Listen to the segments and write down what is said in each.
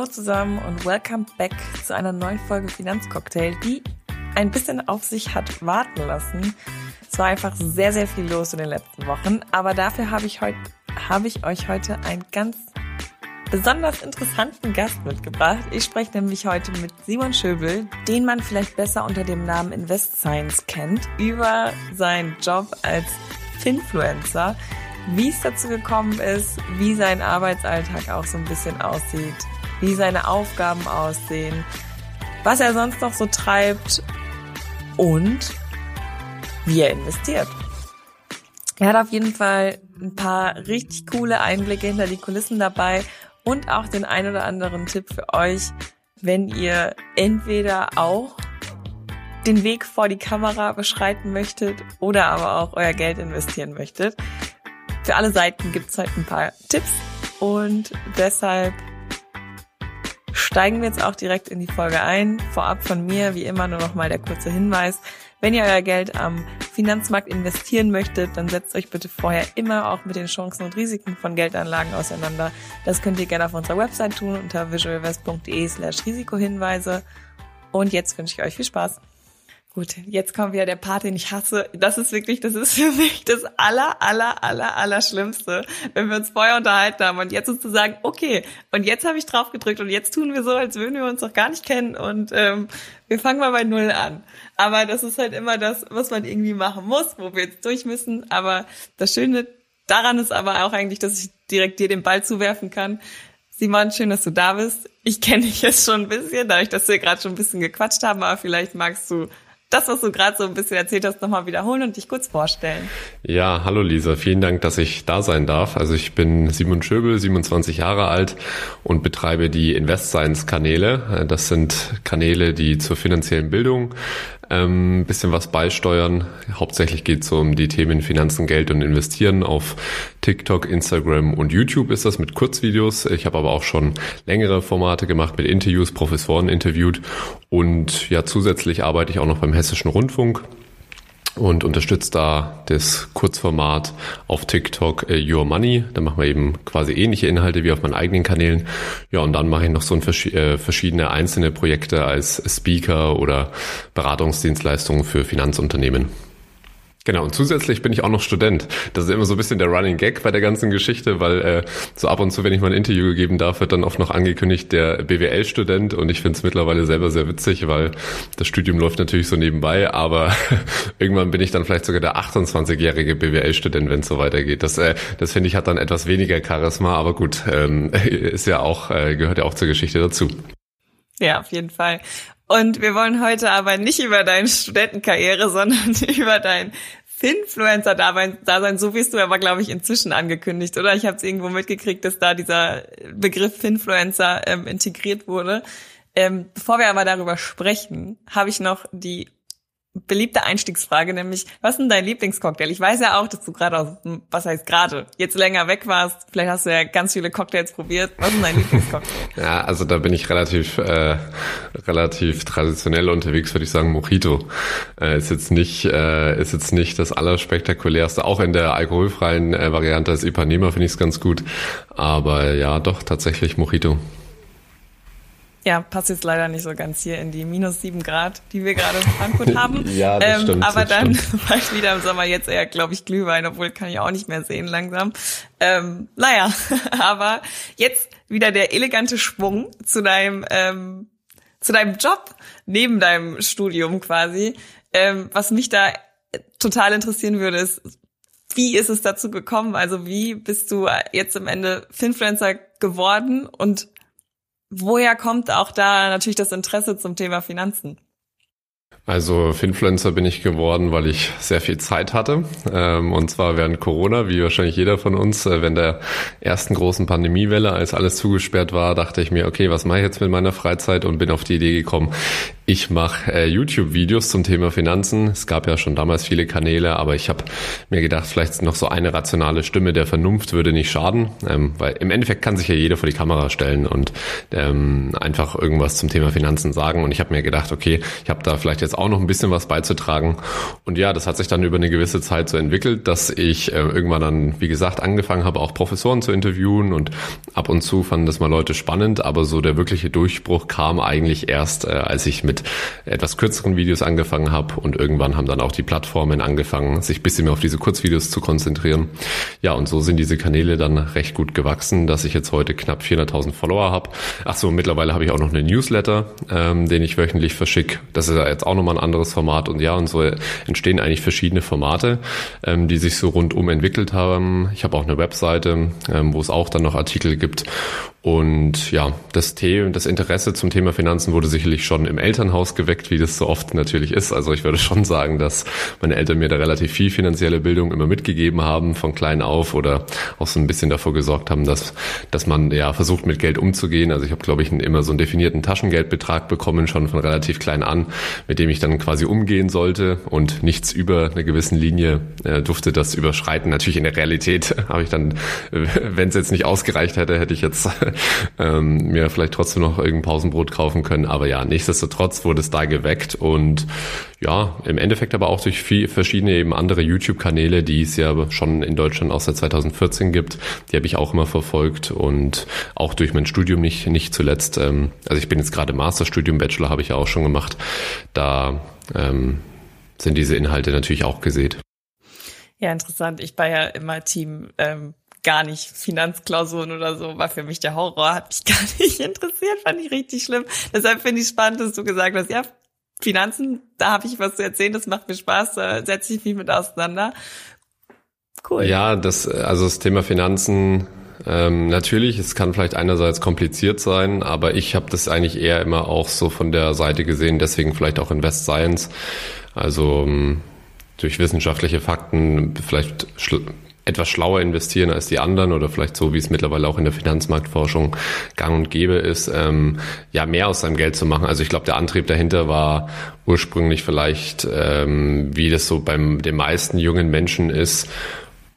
Hallo zusammen und welcome back zu einer neuen Folge Finanzcocktail, die ein bisschen auf sich hat warten lassen. Es war einfach sehr, sehr viel los in den letzten Wochen, aber dafür habe ich euch heute einen ganz besonders interessanten Gast mitgebracht. Ich spreche nämlich heute mit Simon Schöbel, den man vielleicht besser unter dem Namen Invest Science kennt, über seinen Job als Finfluencer, wie es dazu gekommen ist, wie sein Arbeitsalltag auch so ein bisschen aussieht, wie seine Aufgaben aussehen, was er sonst noch so treibt und wie er investiert. Er hat auf jeden Fall ein paar richtig coole Einblicke hinter die Kulissen dabei und auch den ein oder anderen Tipp für euch, wenn ihr entweder auch den Weg vor die Kamera beschreiten möchtet oder aber auch euer Geld investieren möchtet. Für alle Seiten gibt es halt ein paar Tipps und deshalb steigen wir jetzt auch direkt in die Folge ein. Vorab von mir, wie immer, nur nochmal der kurze Hinweis. Wenn ihr euer Geld am Finanzmarkt investieren möchtet, dann setzt euch bitte vorher immer auch mit den Chancen und Risiken von Geldanlagen auseinander. Das könnt ihr gerne auf unserer Website tun unter visualvest.de/Risikohinweise. Und jetzt wünsche ich euch viel Spaß. Gut, jetzt kommt wieder der Part, den ich hasse. Das ist für mich das aller Schlimmste, wenn wir uns vorher unterhalten haben und jetzt uns zu sagen, okay, und jetzt habe ich drauf gedrückt und jetzt tun wir so, als würden wir uns doch gar nicht kennen und wir fangen mal bei Null an. Aber das ist halt immer das, was man irgendwie machen muss, wo wir jetzt durch müssen. Aber das Schöne daran ist aber auch eigentlich, dass ich direkt dir den Ball zuwerfen kann. Simon, schön, dass du da bist. Ich kenne dich jetzt schon ein bisschen, dadurch, dass wir gerade schon ein bisschen gequatscht haben, aber vielleicht magst du das, was du gerade so ein bisschen erzählt hast, nochmal wiederholen und dich kurz vorstellen. Ja, hallo Lisa, vielen Dank, dass ich da sein darf. Also ich bin Simon Schöbel, 27 Jahre alt und betreibe die Invest Science Kanäle. Das sind Kanäle, die zur finanziellen Bildung ein bisschen was beisteuern. Hauptsächlich geht es um die Themen Finanzen, Geld und Investieren. Auf TikTok, Instagram und YouTube ist das mit Kurzvideos. Ich habe aber auch schon längere Formate gemacht mit Interviews, Professoren interviewt. Und ja, zusätzlich arbeite ich auch noch beim Hessischen Rundfunk und unterstützt da das Kurzformat auf TikTok Your Money. Da machen wir eben quasi ähnliche Inhalte wie auf meinen eigenen Kanälen. Ja, und dann mache ich noch so ein verschiedene einzelne Projekte als Speaker oder Beratungsdienstleistungen für Finanzunternehmen. Genau, und zusätzlich bin ich auch noch Student. Das ist immer so ein bisschen der Running Gag bei der ganzen Geschichte, weil so ab und zu, wenn ich mal ein Interview geben darf, wird dann oft noch angekündigt, der BWL-Student. Und ich finde es mittlerweile selber sehr witzig, weil das Studium läuft natürlich so nebenbei. Aber irgendwann bin ich dann vielleicht sogar der 28-jährige BWL-Student, wenn es so weitergeht. Das finde ich, hat dann etwas weniger Charisma. Aber gut, ist ja auch gehört ja auch zur Geschichte dazu. Ja, auf jeden Fall. Und wir wollen heute aber nicht über deine Studentenkarriere, sondern über dein Finfluencer-Dasein. So wirst du aber, glaube ich, inzwischen angekündigt, oder? Ich habe es irgendwo mitgekriegt, dass da dieser Begriff Finfluencer integriert wurde. Bevor wir aber darüber sprechen, habe ich noch die beliebte Einstiegsfrage, nämlich, was ist denn dein Lieblingscocktail? Ich weiß ja auch, dass du gerade jetzt länger weg warst. Vielleicht hast du ja ganz viele Cocktails probiert. Was ist denn dein Lieblingscocktail? Ja, also da bin ich relativ traditionell unterwegs, würde ich sagen. Mojito ist jetzt nicht das allerspektakulärste. Auch in der alkoholfreien Variante als Ipanema finde ich es ganz gut. Aber ja, doch, tatsächlich Mojito. Ja, passt jetzt leider nicht so ganz hier in die -7 Grad, die wir gerade in Frankfurt haben. Ja, das stimmt. Aber das dann bald wieder im Sommer, jetzt eher, glaube ich, Glühwein, obwohl kann ich auch nicht mehr sehen langsam. Naja, aber jetzt wieder der elegante Schwung zu deinem Job neben deinem Studium quasi. Was mich da total interessieren würde, ist, wie ist es dazu gekommen? Also wie bist du jetzt am Ende Finfluencer geworden und woher kommt auch da natürlich das Interesse zum Thema Finanzen? Also Finfluencer bin ich geworden, weil ich sehr viel Zeit hatte, und zwar während Corona, wie wahrscheinlich jeder von uns, während der ersten großen Pandemiewelle, als alles zugesperrt war, dachte ich mir, okay, was mache ich jetzt mit meiner Freizeit, und bin auf die Idee gekommen, ich mache YouTube-Videos zum Thema Finanzen. Es gab ja schon damals viele Kanäle, aber ich habe mir gedacht, vielleicht noch so eine rationale Stimme der Vernunft würde nicht schaden, weil im Endeffekt kann sich ja jeder vor die Kamera stellen und einfach irgendwas zum Thema Finanzen sagen, und ich habe mir gedacht, okay, ich habe da vielleicht jetzt auch noch ein bisschen was beizutragen. Und ja, das hat sich dann über eine gewisse Zeit so entwickelt, dass ich irgendwann dann, wie gesagt, angefangen habe, auch Professoren zu interviewen, und ab und zu fanden das mal Leute spannend, aber so der wirkliche Durchbruch kam eigentlich erst, als ich mit etwas kürzeren Videos angefangen habe, und irgendwann haben dann auch die Plattformen angefangen, sich ein bisschen mehr auf diese Kurzvideos zu konzentrieren. Ja, und so sind diese Kanäle dann recht gut gewachsen, dass ich jetzt heute knapp 400.000 Follower habe. Achso, mittlerweile habe ich auch noch einen Newsletter, den ich wöchentlich verschicke. Das ist ja jetzt auch nochmal ein anderes Format, und ja, und so entstehen eigentlich verschiedene Formate, die sich so rundum entwickelt haben. Ich habe auch eine Webseite, wo es auch dann noch Artikel gibt. Und ja, das Interesse zum Thema Finanzen wurde sicherlich schon im Elternhaus geweckt, wie das so oft natürlich ist. Also ich würde schon sagen, dass meine Eltern mir da relativ viel finanzielle Bildung immer mitgegeben haben von klein auf, oder auch so ein bisschen davor gesorgt haben, dass man ja versucht, mit Geld umzugehen. Also ich habe, glaube ich, immer so einen definierten Taschengeldbetrag bekommen, schon von relativ klein an, mit dem ich dann quasi umgehen sollte, und nichts über einer gewissen Linie durfte das überschreiten. Natürlich in der Realität habe ich dann, wenn es jetzt nicht ausgereicht hätte, hätte ich jetzt mir vielleicht trotzdem noch irgendein Pausenbrot kaufen können, aber ja, nichtsdestotrotz wurde es da geweckt, und ja, im Endeffekt aber auch durch verschiedene eben andere YouTube-Kanäle, die es ja schon in Deutschland auch seit 2014 gibt, die habe ich auch immer verfolgt, und auch durch mein Studium nicht zuletzt, also ich bin jetzt gerade im Masterstudium, Bachelor habe ich ja auch schon gemacht, da sind diese Inhalte natürlich auch gesät. Ja, interessant, ich war ja immer Team gar nicht Finanzklausuren oder so, war für mich der Horror, hat mich gar nicht interessiert, fand ich richtig schlimm. Deshalb finde ich spannend, dass du gesagt hast, ja, Finanzen, da habe ich was zu erzählen, das macht mir Spaß, da setze ich mich mit auseinander. Cool. Ja, das Thema Finanzen, natürlich, es kann vielleicht einerseits kompliziert sein, aber ich habe das eigentlich eher immer auch so von der Seite gesehen, deswegen vielleicht auch Invest Science, also durch wissenschaftliche Fakten vielleicht etwas schlauer investieren als die anderen, oder vielleicht so, wie es mittlerweile auch in der Finanzmarktforschung gang und gäbe ist, mehr aus seinem Geld zu machen. Also ich glaube, der Antrieb dahinter war ursprünglich vielleicht, wie das so beim den meisten jungen Menschen ist,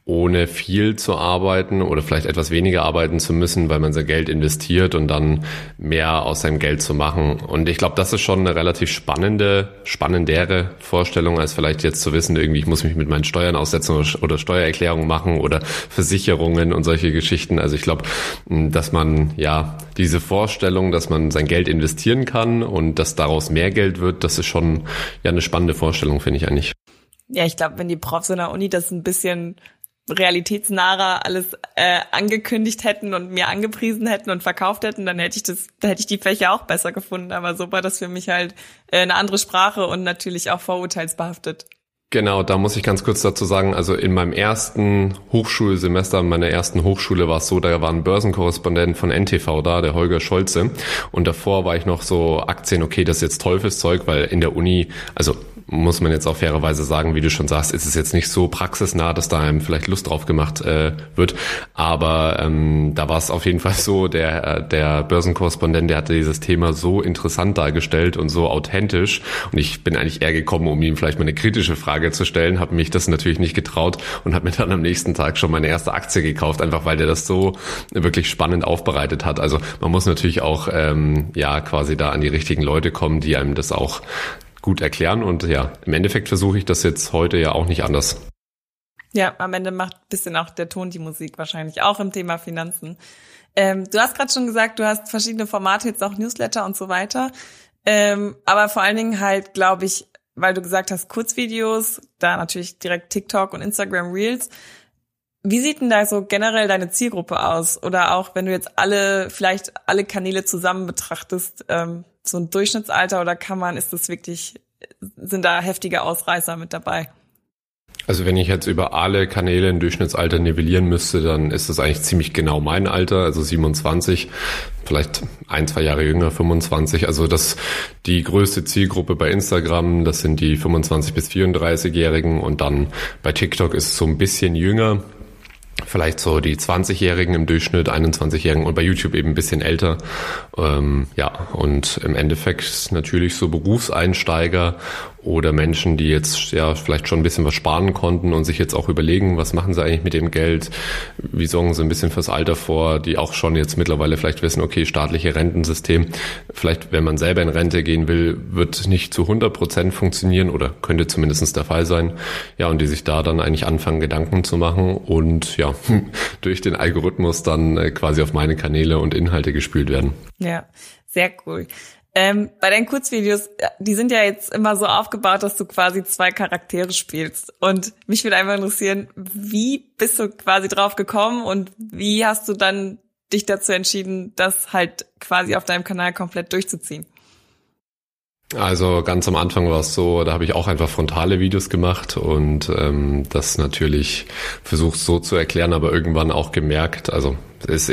ohne viel zu arbeiten oder vielleicht etwas weniger arbeiten zu müssen, weil man sein Geld investiert, und dann mehr aus seinem Geld zu machen. Und ich glaube, das ist schon eine relativ spannendere Vorstellung, als vielleicht jetzt zu wissen, irgendwie, ich muss mich mit meinen Steuern aussetzen oder Steuererklärungen machen oder Versicherungen und solche Geschichten. Also ich glaube, dass man ja diese Vorstellung, dass man sein Geld investieren kann und dass daraus mehr Geld wird, das ist schon ja eine spannende Vorstellung, finde ich eigentlich. Ja, ich glaube, wenn die Profs in der Uni das ein bisschen realitätsnaher alles angekündigt hätten und mir angepriesen hätten und verkauft hätten, dann hätte ich die Fächer auch besser gefunden. Aber so war das für mich halt eine andere Sprache und natürlich auch vorurteilsbehaftet. Genau, da muss ich ganz kurz dazu sagen, also in meinem ersten Hochschulsemester, in meiner ersten Hochschule war es so, da war ein Börsenkorrespondent von NTV da, der Holger Scholze, und davor war ich noch so Aktien, okay, das ist jetzt Teufelszeug, weil in der Uni, also muss man jetzt auch fairerweise sagen, wie du schon sagst, ist es jetzt nicht so praxisnah, dass da einem vielleicht Lust drauf gemacht wird, aber da war es auf jeden Fall so, der Börsenkorrespondent, der hatte dieses Thema so interessant dargestellt und so authentisch, und ich bin eigentlich eher gekommen, um ihm vielleicht mal eine kritische Frage zu stellen, habe mich das natürlich nicht getraut und habe mir dann am nächsten Tag schon meine erste Aktie gekauft, einfach weil der das so wirklich spannend aufbereitet hat. Also man muss natürlich auch quasi da an die richtigen Leute kommen, die einem das auch gut erklären, und ja, im Endeffekt versuche ich das jetzt heute ja auch nicht anders. Ja, am Ende macht ein bisschen auch der Ton die Musik, wahrscheinlich auch im Thema Finanzen. Du hast gerade schon gesagt, du hast verschiedene Formate, jetzt auch Newsletter und so weiter, aber vor allen Dingen halt, glaube ich, weil du gesagt hast, Kurzvideos, da natürlich direkt TikTok und Instagram Reels. Wie sieht denn da so generell deine Zielgruppe aus? Oder auch, wenn du jetzt vielleicht alle Kanäle zusammen betrachtest, so ein Durchschnittsalter, oder sind da heftige Ausreißer mit dabei? Also wenn ich jetzt über alle Kanäle ein Durchschnittsalter nivellieren müsste, dann ist das eigentlich ziemlich genau mein Alter, also 27, vielleicht 1-2 Jahre jünger, 25. Also das die größte Zielgruppe bei Instagram, das sind die 25- bis 34-Jährigen, und dann bei TikTok ist es so ein bisschen jünger. Vielleicht so die 20-Jährigen im Durchschnitt, 21-Jährigen, und bei YouTube eben ein bisschen älter. Und im Endeffekt natürlich so Berufseinsteiger Oder Menschen, die jetzt ja vielleicht schon ein bisschen was sparen konnten und sich jetzt auch überlegen, was machen sie eigentlich mit dem Geld, wie sorgen sie ein bisschen fürs Alter vor, die auch schon jetzt mittlerweile vielleicht wissen, okay, staatliche Rentensystem, vielleicht wenn man selber in Rente gehen will, wird nicht zu 100% funktionieren oder könnte zumindest der Fall sein. Ja, und die sich da dann eigentlich anfangen, Gedanken zu machen und ja, durch den Algorithmus dann quasi auf meine Kanäle und Inhalte gespült werden. Ja, sehr cool. Bei deinen Kurzvideos, die sind ja jetzt immer so aufgebaut, dass du quasi zwei Charaktere spielst. Und mich würde einfach interessieren, wie bist du quasi drauf gekommen und wie hast du dann dich dazu entschieden, das halt quasi auf deinem Kanal komplett durchzuziehen? Also ganz am Anfang war es so, da habe ich auch einfach frontale Videos gemacht und das natürlich versucht so zu erklären, aber irgendwann auch gemerkt, also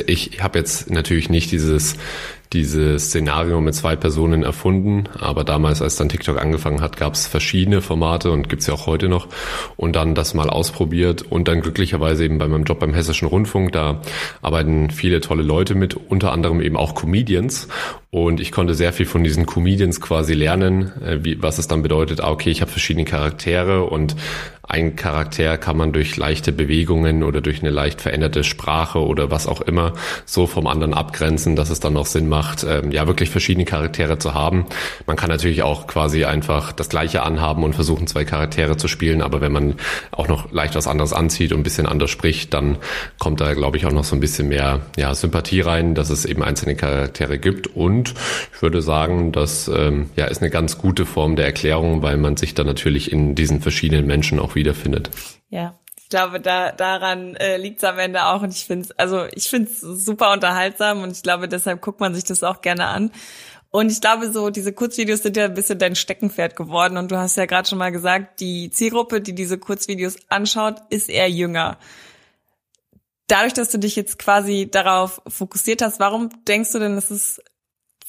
ich habe jetzt natürlich nicht dieses Szenario mit zwei Personen erfunden, aber damals, als dann TikTok angefangen hat, gab es verschiedene Formate und gibt's ja auch heute noch und dann das mal ausprobiert und dann glücklicherweise eben bei meinem Job beim Hessischen Rundfunk, da arbeiten viele tolle Leute mit, unter anderem eben auch Comedians und ich konnte sehr viel von diesen Comedians quasi lernen, was es dann bedeutet, okay, ich habe verschiedene Charaktere und ein Charakter kann man durch leichte Bewegungen oder durch eine leicht veränderte Sprache oder was auch immer so vom anderen abgrenzen, dass es dann auch Sinn macht, ja wirklich verschiedene Charaktere zu haben. Man kann natürlich auch quasi einfach das Gleiche anhaben und versuchen, zwei Charaktere zu spielen, aber wenn man auch noch leicht was anderes anzieht und ein bisschen anders spricht, dann kommt da, glaube ich, auch noch so ein bisschen mehr Sympathie rein, dass es eben einzelne Charaktere gibt und ich würde sagen, das ist eine ganz gute Form der Erklärung, weil man sich dann natürlich in diesen verschiedenen Menschen auch wiederfindet. Ja, ich glaube, daran liegt es am Ende auch und ich finde es super unterhaltsam und ich glaube, deshalb guckt man sich das auch gerne an. Und ich glaube, so diese Kurzvideos sind ja ein bisschen dein Steckenpferd geworden und du hast ja gerade schon mal gesagt, die Zielgruppe, die diese Kurzvideos anschaut, ist eher jünger. Dadurch, dass du dich jetzt quasi darauf fokussiert hast, warum denkst du denn, es ist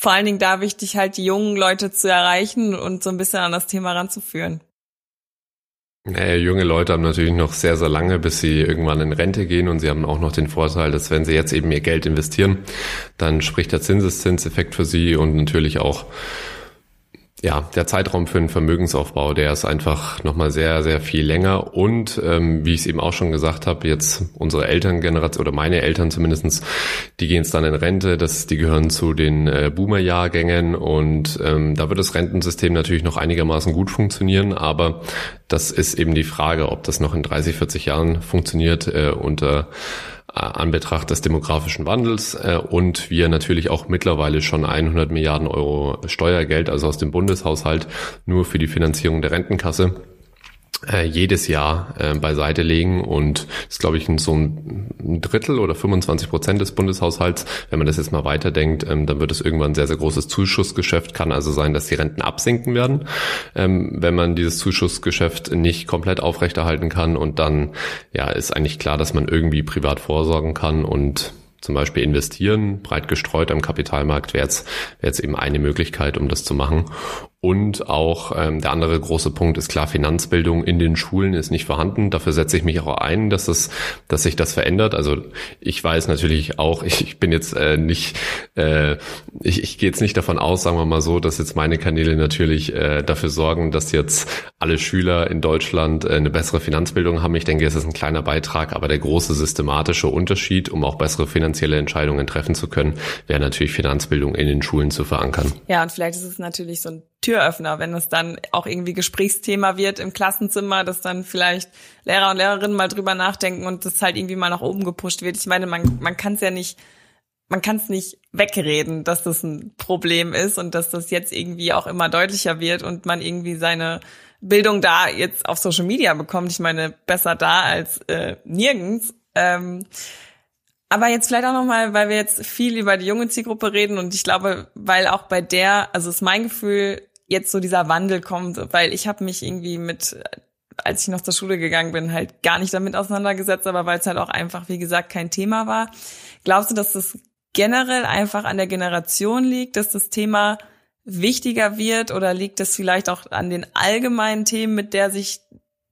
vor allen Dingen da wichtig, halt die jungen Leute zu erreichen und so ein bisschen an das Thema ranzuführen? Naja, junge Leute haben natürlich noch sehr, sehr lange, bis sie irgendwann in Rente gehen und sie haben auch noch den Vorteil, dass wenn sie jetzt eben ihr Geld investieren, dann spricht der Zinseszinseffekt für sie und natürlich auch der Zeitraum für den Vermögensaufbau, der ist einfach nochmal sehr, sehr viel länger und wie ich es eben auch schon gesagt habe, jetzt unsere Elterngeneration oder meine Eltern zumindestens, die gehen jetzt dann in Rente, die gehören zu den Boomer-Jahrgängen und da wird das Rentensystem natürlich noch einigermaßen gut funktionieren, aber das ist eben die Frage, ob das noch in 30, 40 Jahren funktioniert unter Anbetracht des demografischen Wandels und wir natürlich auch mittlerweile schon 100 Milliarden Euro Steuergeld, also aus dem Bundeshaushalt, nur für die Finanzierung der Rentenkasse jedes Jahr beiseite legen und das ist, glaube ich, so ein Drittel oder 25% des Bundeshaushalts. Wenn man das jetzt mal weiterdenkt, dann wird es irgendwann ein sehr, sehr großes Zuschussgeschäft. Kann also sein, dass die Renten absinken werden, wenn man dieses Zuschussgeschäft nicht komplett aufrechterhalten kann und dann ist eigentlich klar, dass man irgendwie privat vorsorgen kann und zum Beispiel investieren, breit gestreut am Kapitalmarkt wäre jetzt eben eine Möglichkeit, um das zu machen. Und auch der andere große Punkt ist klar, Finanzbildung in den Schulen ist nicht vorhanden. Dafür setze ich mich auch ein, dass sich das verändert. Also ich weiß natürlich auch, ich gehe jetzt nicht davon aus, sagen wir mal so, dass jetzt meine Kanäle natürlich dafür sorgen, dass jetzt alle Schüler in Deutschland eine bessere Finanzbildung haben. Ich denke, es ist ein kleiner Beitrag, aber der große systematische Unterschied, um auch bessere finanzielle Entscheidungen treffen zu können, wäre natürlich Finanzbildung in den Schulen zu verankern. Ja, und vielleicht ist es natürlich so ein Türöffner, wenn es dann auch irgendwie Gesprächsthema wird im Klassenzimmer, dass dann vielleicht Lehrer und Lehrerinnen mal drüber nachdenken und das halt irgendwie mal nach oben gepusht wird. Ich meine, man kann es nicht wegreden, dass das ein Problem ist und dass das jetzt irgendwie auch immer deutlicher wird und man irgendwie seine Bildung da jetzt auf Social Media bekommt. Ich meine, besser da als nirgends. Aber jetzt vielleicht auch nochmal, weil wir jetzt viel über die junge Zielgruppe reden und ich glaube, weil auch bei der, also ist mein Gefühl, jetzt so dieser Wandel kommt, weil ich habe mich irgendwie als ich noch zur Schule gegangen bin, halt gar nicht damit auseinandergesetzt, aber weil es halt auch einfach, wie gesagt, kein Thema war. Glaubst du, dass das generell einfach an der Generation liegt, dass das Thema wichtiger wird oder liegt das vielleicht auch an den allgemeinen Themen, mit der sich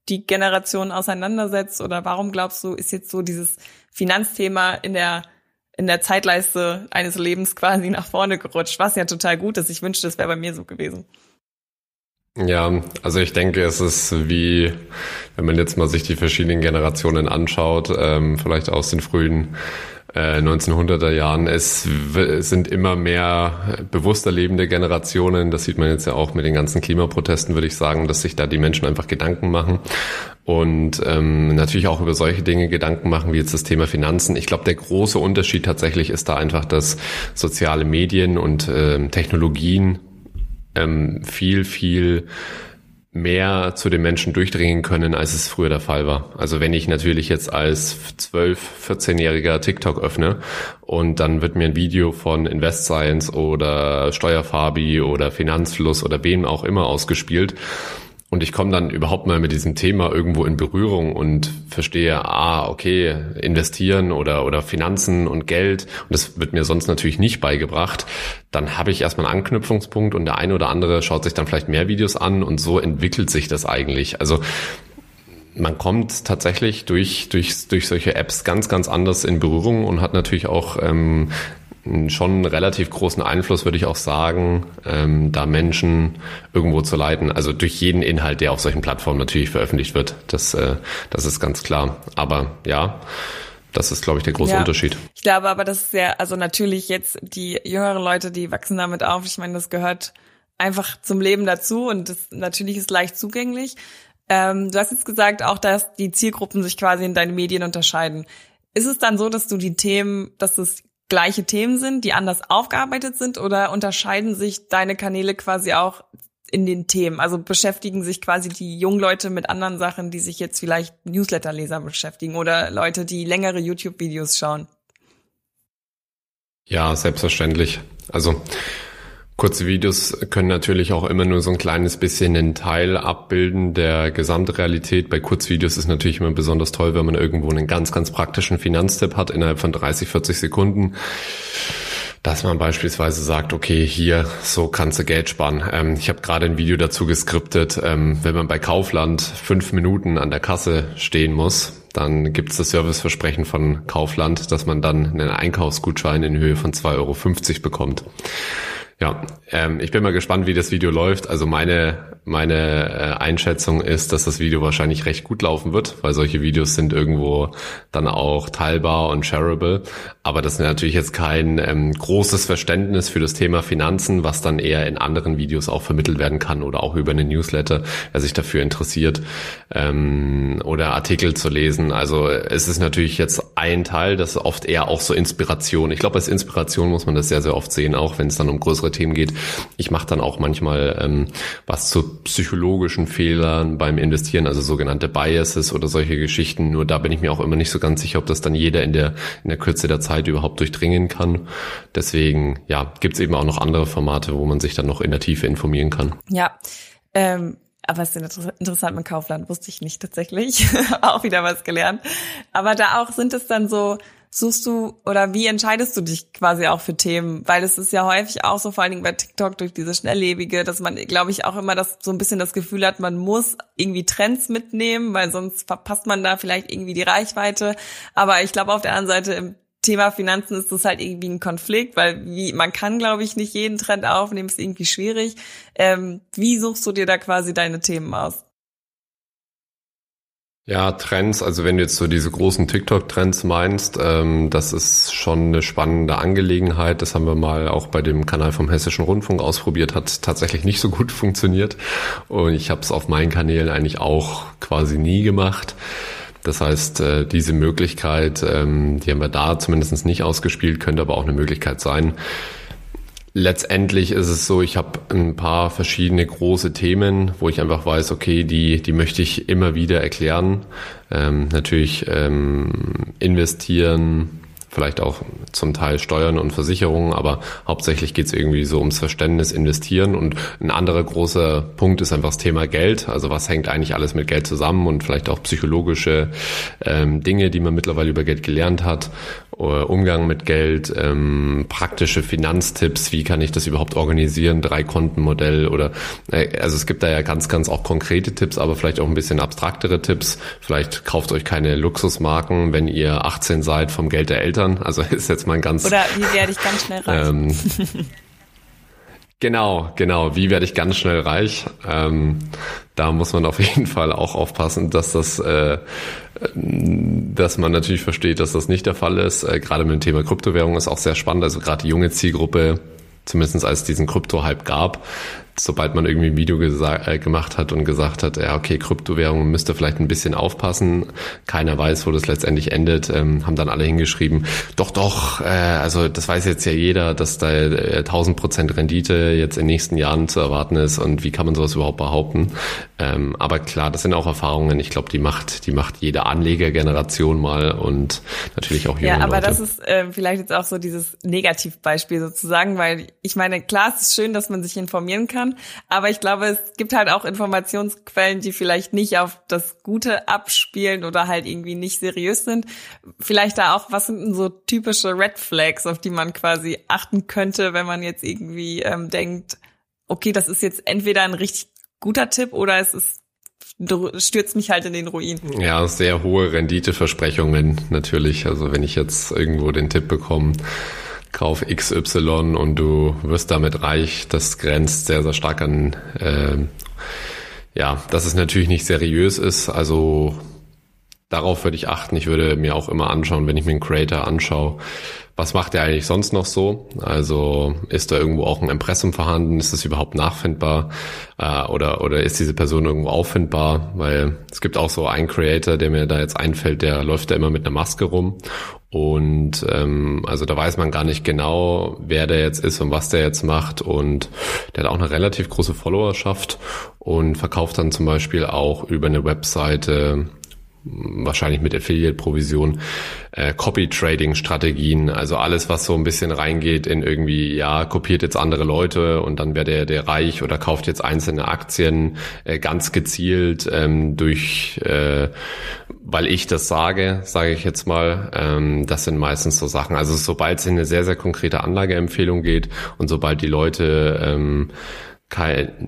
die Generation auseinandersetzt oder warum glaubst du, ist jetzt so dieses Finanzthema in der Zeitleiste eines Lebens quasi nach vorne gerutscht, was ja total gut ist. Ich wünschte, das wäre bei mir so gewesen. Ja, also ich denke, es ist wie, wenn man jetzt mal sich die verschiedenen Generationen anschaut, vielleicht aus den frühen 1900er Jahren, es sind immer mehr bewusster lebende Generationen. Das sieht man jetzt ja auch mit den ganzen Klimaprotesten, würde ich sagen, dass sich da die Menschen einfach Gedanken machen und natürlich auch über solche Dinge Gedanken machen wie jetzt das Thema Finanzen. Ich glaube, der große Unterschied tatsächlich ist da einfach, dass soziale Medien und Technologien viel, viel mehr zu den Menschen durchdringen können, als es früher der Fall war. Also wenn ich natürlich jetzt als 12-, 14-Jähriger TikTok öffne und dann wird mir ein Video von Invest Science oder Steuerfabi oder Finanzfluss oder wem auch immer ausgespielt und ich komme dann überhaupt mal mit diesem Thema irgendwo in Berührung und verstehe, okay, investieren oder Finanzen und Geld, und das wird mir sonst natürlich nicht beigebracht, dann habe ich erstmal einen Anknüpfungspunkt und der eine oder andere schaut sich dann vielleicht mehr Videos an und so entwickelt sich das eigentlich. Also man kommt tatsächlich durch solche Apps ganz, ganz anders in Berührung und hat natürlich auch schon einen relativ großen Einfluss, würde ich auch sagen, da Menschen irgendwo zu leiten. Also durch jeden Inhalt, der auf solchen Plattformen natürlich veröffentlicht wird. Das ist ganz klar. Aber ja, das ist, glaube ich, der große Unterschied. Ich glaube aber, das ist ja, also natürlich jetzt die jüngeren Leute, die wachsen damit auf. Ich meine, das gehört einfach zum Leben dazu und das natürlich ist leicht zugänglich. Du hast jetzt gesagt auch, dass die Zielgruppen sich quasi in deinen Medien unterscheiden. Ist es dann so, dass du die Themen, dass es gleiche Themen sind, die anders aufgearbeitet sind, oder unterscheiden sich deine Kanäle quasi auch in den Themen? Also beschäftigen sich quasi die jungen Leute mit anderen Sachen, die sich jetzt vielleicht Newsletterleser beschäftigen oder Leute, die längere YouTube-Videos schauen? Ja, selbstverständlich. Also kurze Videos können natürlich auch immer nur so ein kleines bisschen einen Teil abbilden der Gesamtrealität. Bei Kurzvideos ist natürlich immer besonders toll, wenn man irgendwo einen ganz, ganz praktischen Finanztipp hat innerhalb von 30, 40 Sekunden, dass man beispielsweise sagt, okay, hier, so kannst du Geld sparen. Ich habe gerade ein Video dazu geskriptet, wenn man bei Kaufland 5 Minuten an der Kasse stehen muss, dann gibt es das Serviceversprechen von Kaufland, dass man dann einen Einkaufsgutschein in Höhe von 2,50 Euro bekommt. Ja, ich bin mal gespannt, wie das Video läuft. Also meine Einschätzung ist, dass das Video wahrscheinlich recht gut laufen wird, weil solche Videos sind irgendwo dann auch teilbar und shareable. Aber das ist natürlich jetzt kein großes Verständnis für das Thema Finanzen, was dann eher in anderen Videos auch vermittelt werden kann oder auch über eine Newsletter, wer sich dafür interessiert, oder Artikel zu lesen. Also es ist natürlich jetzt ein Teil, das ist oft eher auch so Inspiration. Ich glaube, als Inspiration muss man das sehr, sehr oft sehen, auch wenn es dann um größere Themen geht. Ich mache dann auch manchmal was zu psychologischen Fehlern beim Investieren, also sogenannte Biases oder solche Geschichten. Nur da bin ich mir auch immer nicht so ganz sicher, ob das dann jeder in der Kürze der Zeit überhaupt durchdringen kann. Deswegen, ja, gibt's eben auch noch andere Formate, wo man sich dann noch in der Tiefe informieren kann. Ja, aber es ist interessant mit Kaufland, wusste ich nicht tatsächlich. Auch wieder was gelernt. Aber da auch sind es dann so, suchst du oder wie entscheidest du dich quasi auch für Themen? Weil es ist ja häufig auch so, vor allen Dingen bei TikTok durch diese Schnelllebige, dass man, glaube ich, auch immer das so ein bisschen das Gefühl hat, man muss irgendwie Trends mitnehmen, weil sonst verpasst man da vielleicht irgendwie die Reichweite. Aber ich glaube, auf der anderen Seite im Thema Finanzen ist das halt irgendwie ein Konflikt, weil man kann, glaube ich, nicht jeden Trend aufnehmen, ist irgendwie schwierig. Wie suchst du dir da quasi deine Themen aus? Ja, Trends, also wenn du jetzt so diese großen TikTok-Trends meinst, das ist schon eine spannende Angelegenheit. Das haben wir mal auch bei dem Kanal vom Hessischen Rundfunk ausprobiert, hat tatsächlich nicht so gut funktioniert und ich habe es auf meinen Kanälen eigentlich auch quasi nie gemacht. Das heißt, diese Möglichkeit, die haben wir da zumindest nicht ausgespielt, könnte aber auch eine Möglichkeit sein. Letztendlich ist es so, ich habe ein paar verschiedene große Themen, wo ich einfach weiß, okay, die möchte ich immer wieder erklären. Natürlich investieren, vielleicht auch zum Teil Steuern und Versicherungen, aber hauptsächlich geht es irgendwie so ums Verständnis, investieren. Und ein anderer großer Punkt ist einfach das Thema Geld. Also was hängt eigentlich alles mit Geld zusammen und vielleicht auch psychologische Dinge, die man mittlerweile über Geld gelernt hat, Umgang mit Geld, praktische Finanztipps, wie kann ich das überhaupt organisieren, 3-Konten-Modell oder also es gibt da ja ganz, ganz auch konkrete Tipps, aber vielleicht auch ein bisschen abstraktere Tipps. Vielleicht kauft euch keine Luxusmarken, wenn ihr 18 seid, vom Geld der Eltern. Also ist jetzt mal ein ganz... Oder wie werde ich ganz schnell reich? Genau. Wie werde ich ganz schnell reich? Da muss man auf jeden Fall auch aufpassen, dass man natürlich versteht, dass das nicht der Fall ist. Gerade mit dem Thema Kryptowährung ist auch sehr spannend. Also gerade die junge Zielgruppe, zumindest als es diesen Krypto-Hype gab, sobald man irgendwie ein Video gemacht hat und gesagt hat, ja okay, Kryptowährungen müsste vielleicht ein bisschen aufpassen, keiner weiß, wo das letztendlich endet, haben dann alle hingeschrieben, also das weiß jetzt ja jeder, dass da 1000% Rendite jetzt in den nächsten Jahren zu erwarten ist und wie kann man sowas überhaupt behaupten? Aber klar, das sind auch Erfahrungen, ich glaube, die macht jede Anlegergeneration mal und natürlich auch junge Leute. Ja, aber das ist vielleicht jetzt auch so dieses Negativbeispiel sozusagen, weil ich meine, klar, es ist schön, dass man sich informieren kann, aber ich glaube, es gibt halt auch Informationsquellen, die vielleicht nicht auf das Gute abspielen oder halt irgendwie nicht seriös sind. Vielleicht da auch, was sind denn so typische Red Flags, auf die man quasi achten könnte, wenn man jetzt irgendwie denkt, okay, das ist jetzt entweder ein richtig guter Tipp oder es ist, stürzt mich halt in den Ruin. Ja, sehr hohe Renditeversprechungen natürlich. Also wenn ich jetzt irgendwo den Tipp bekomme, kauf XY und du wirst damit reich, das grenzt sehr, sehr stark an, dass es natürlich nicht seriös ist. Also darauf würde ich achten. Ich würde mir auch immer anschauen, wenn ich mir einen Creator anschaue, was macht der eigentlich sonst noch so? Also ist da irgendwo auch ein Impressum vorhanden? Ist das überhaupt nachfindbar? Oder ist diese Person irgendwo auffindbar? Weil es gibt auch so einen Creator, der mir da jetzt einfällt, der läuft da immer mit einer Maske rum. Und also da weiß man gar nicht genau, wer der jetzt ist und was der jetzt macht. Und der hat auch eine relativ große Followerschaft und verkauft dann zum Beispiel auch über eine Webseite, wahrscheinlich mit Affiliate-Provision, Copy-Trading-Strategien, also alles, was so ein bisschen reingeht in irgendwie, ja, kopiert jetzt andere Leute und dann wäre der reich oder kauft jetzt einzelne Aktien ganz gezielt weil ich das sage ich jetzt mal, das sind meistens so Sachen. Also sobald es in eine sehr, sehr konkrete Anlageempfehlung geht und sobald die Leute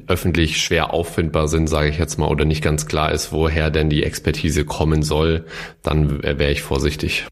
öffentlich schwer auffindbar sind, sage ich jetzt mal, oder nicht ganz klar ist, woher denn die Expertise kommen soll, dann wäre ich vorsichtig.